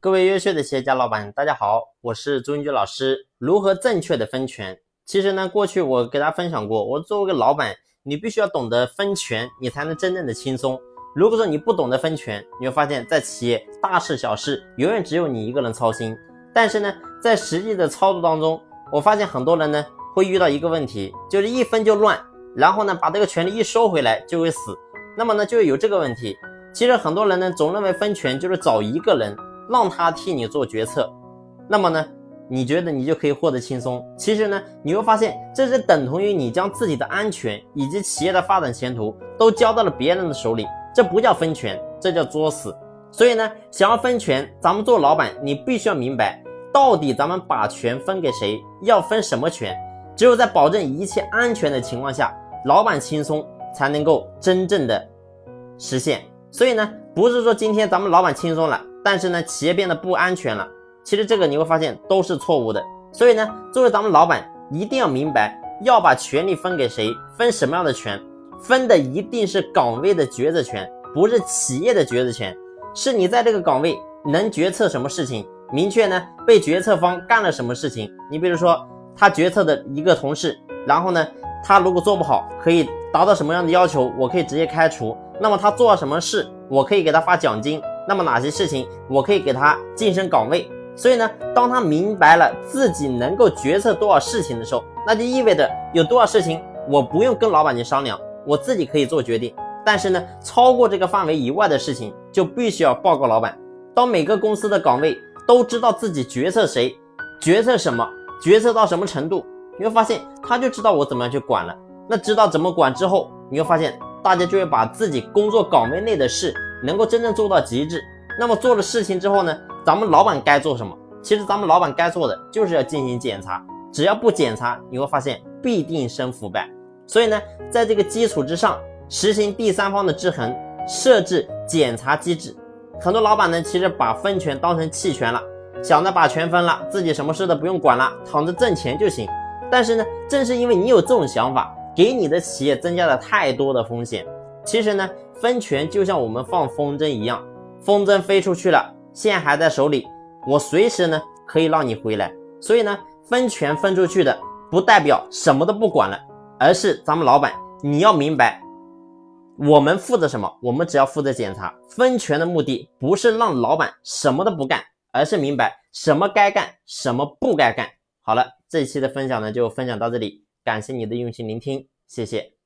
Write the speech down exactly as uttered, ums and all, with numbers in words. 各位优秀的企业家老板，大家好，我是朱云居老师。如何正确的分权？其实呢，过去我给大家分享过，我作为一个老板，你必须要懂得分权，你才能真正的轻松。如果说你不懂得分权，你会发现在企业大事小事永远只有你一个人操心。但是呢，在实际的操作当中，我发现很多人呢会遇到一个问题，就是一分就乱，然后呢把这个权利一收回来就会死，那么呢就会有这个问题。其实很多人呢总认为分权就是找一个人让他替你做决策，那么呢你觉得你就可以获得轻松。其实呢你会发现，这是等同于你将自己的安全以及企业的发展前途都交到了别人的手里，这不叫分权，这叫作死。所以呢，想要分权，咱们做老板你必须要明白，到底咱们把权分给谁，要分什么权。只有在保证一切安全的情况下，老板轻松才能够真正的实现。所以呢，不是说今天咱们老板轻松了，但是呢企业变得不安全了，其实这个你会发现都是错误的。所以呢，作为咱们老板一定要明白，要把权力分给谁，分什么样的权，分的一定是岗位的抉择权，不是企业的抉择权，是你在这个岗位能决策什么事情，明确呢被决策方干了什么事情。你比如说他决策的一个同事，然后呢他如果做不好，可以达到什么样的要求，我可以直接开除。那么他做了什么事，我可以给他发奖金，那么哪些事情我可以给他晋升岗位。所以呢，当他明白了自己能够决策多少事情的时候，那就意味着有多少事情我不用跟老板去商量，我自己可以做决定。但是呢，超过这个范围以外的事情就必须要报告老板。当每个公司的岗位都知道自己决策谁，决策什么，决策到什么程度，你会发现他就知道我怎么样去管了。那知道怎么管之后，你会发现大家就会把自己工作岗位内的事能够真正做到极致。那么做了事情之后呢，咱们老板该做什么，其实咱们老板该做的就是要进行检查，只要不检查，你会发现必定生腐败。所以呢，在这个基础之上，实行第三方的制衡，设置检查机制。很多老板呢其实把分权当成弃权了，想着把权分了，自己什么事都不用管了，躺着挣钱就行。但是呢，正是因为你有这种想法，给你的企业增加了太多的风险。其实呢，分权就像我们放风筝一样，风筝飞出去了，线还在手里，我随时呢可以让你回来。所以呢，分权分出去的不代表什么都不管了，而是咱们老板你要明白我们负责什么，我们只要负责检查。分权的目的不是让老板什么都不干，而是明白什么该干，什么不该干。好了，这一期的分享呢就分享到这里，感谢你的用心聆听，谢谢。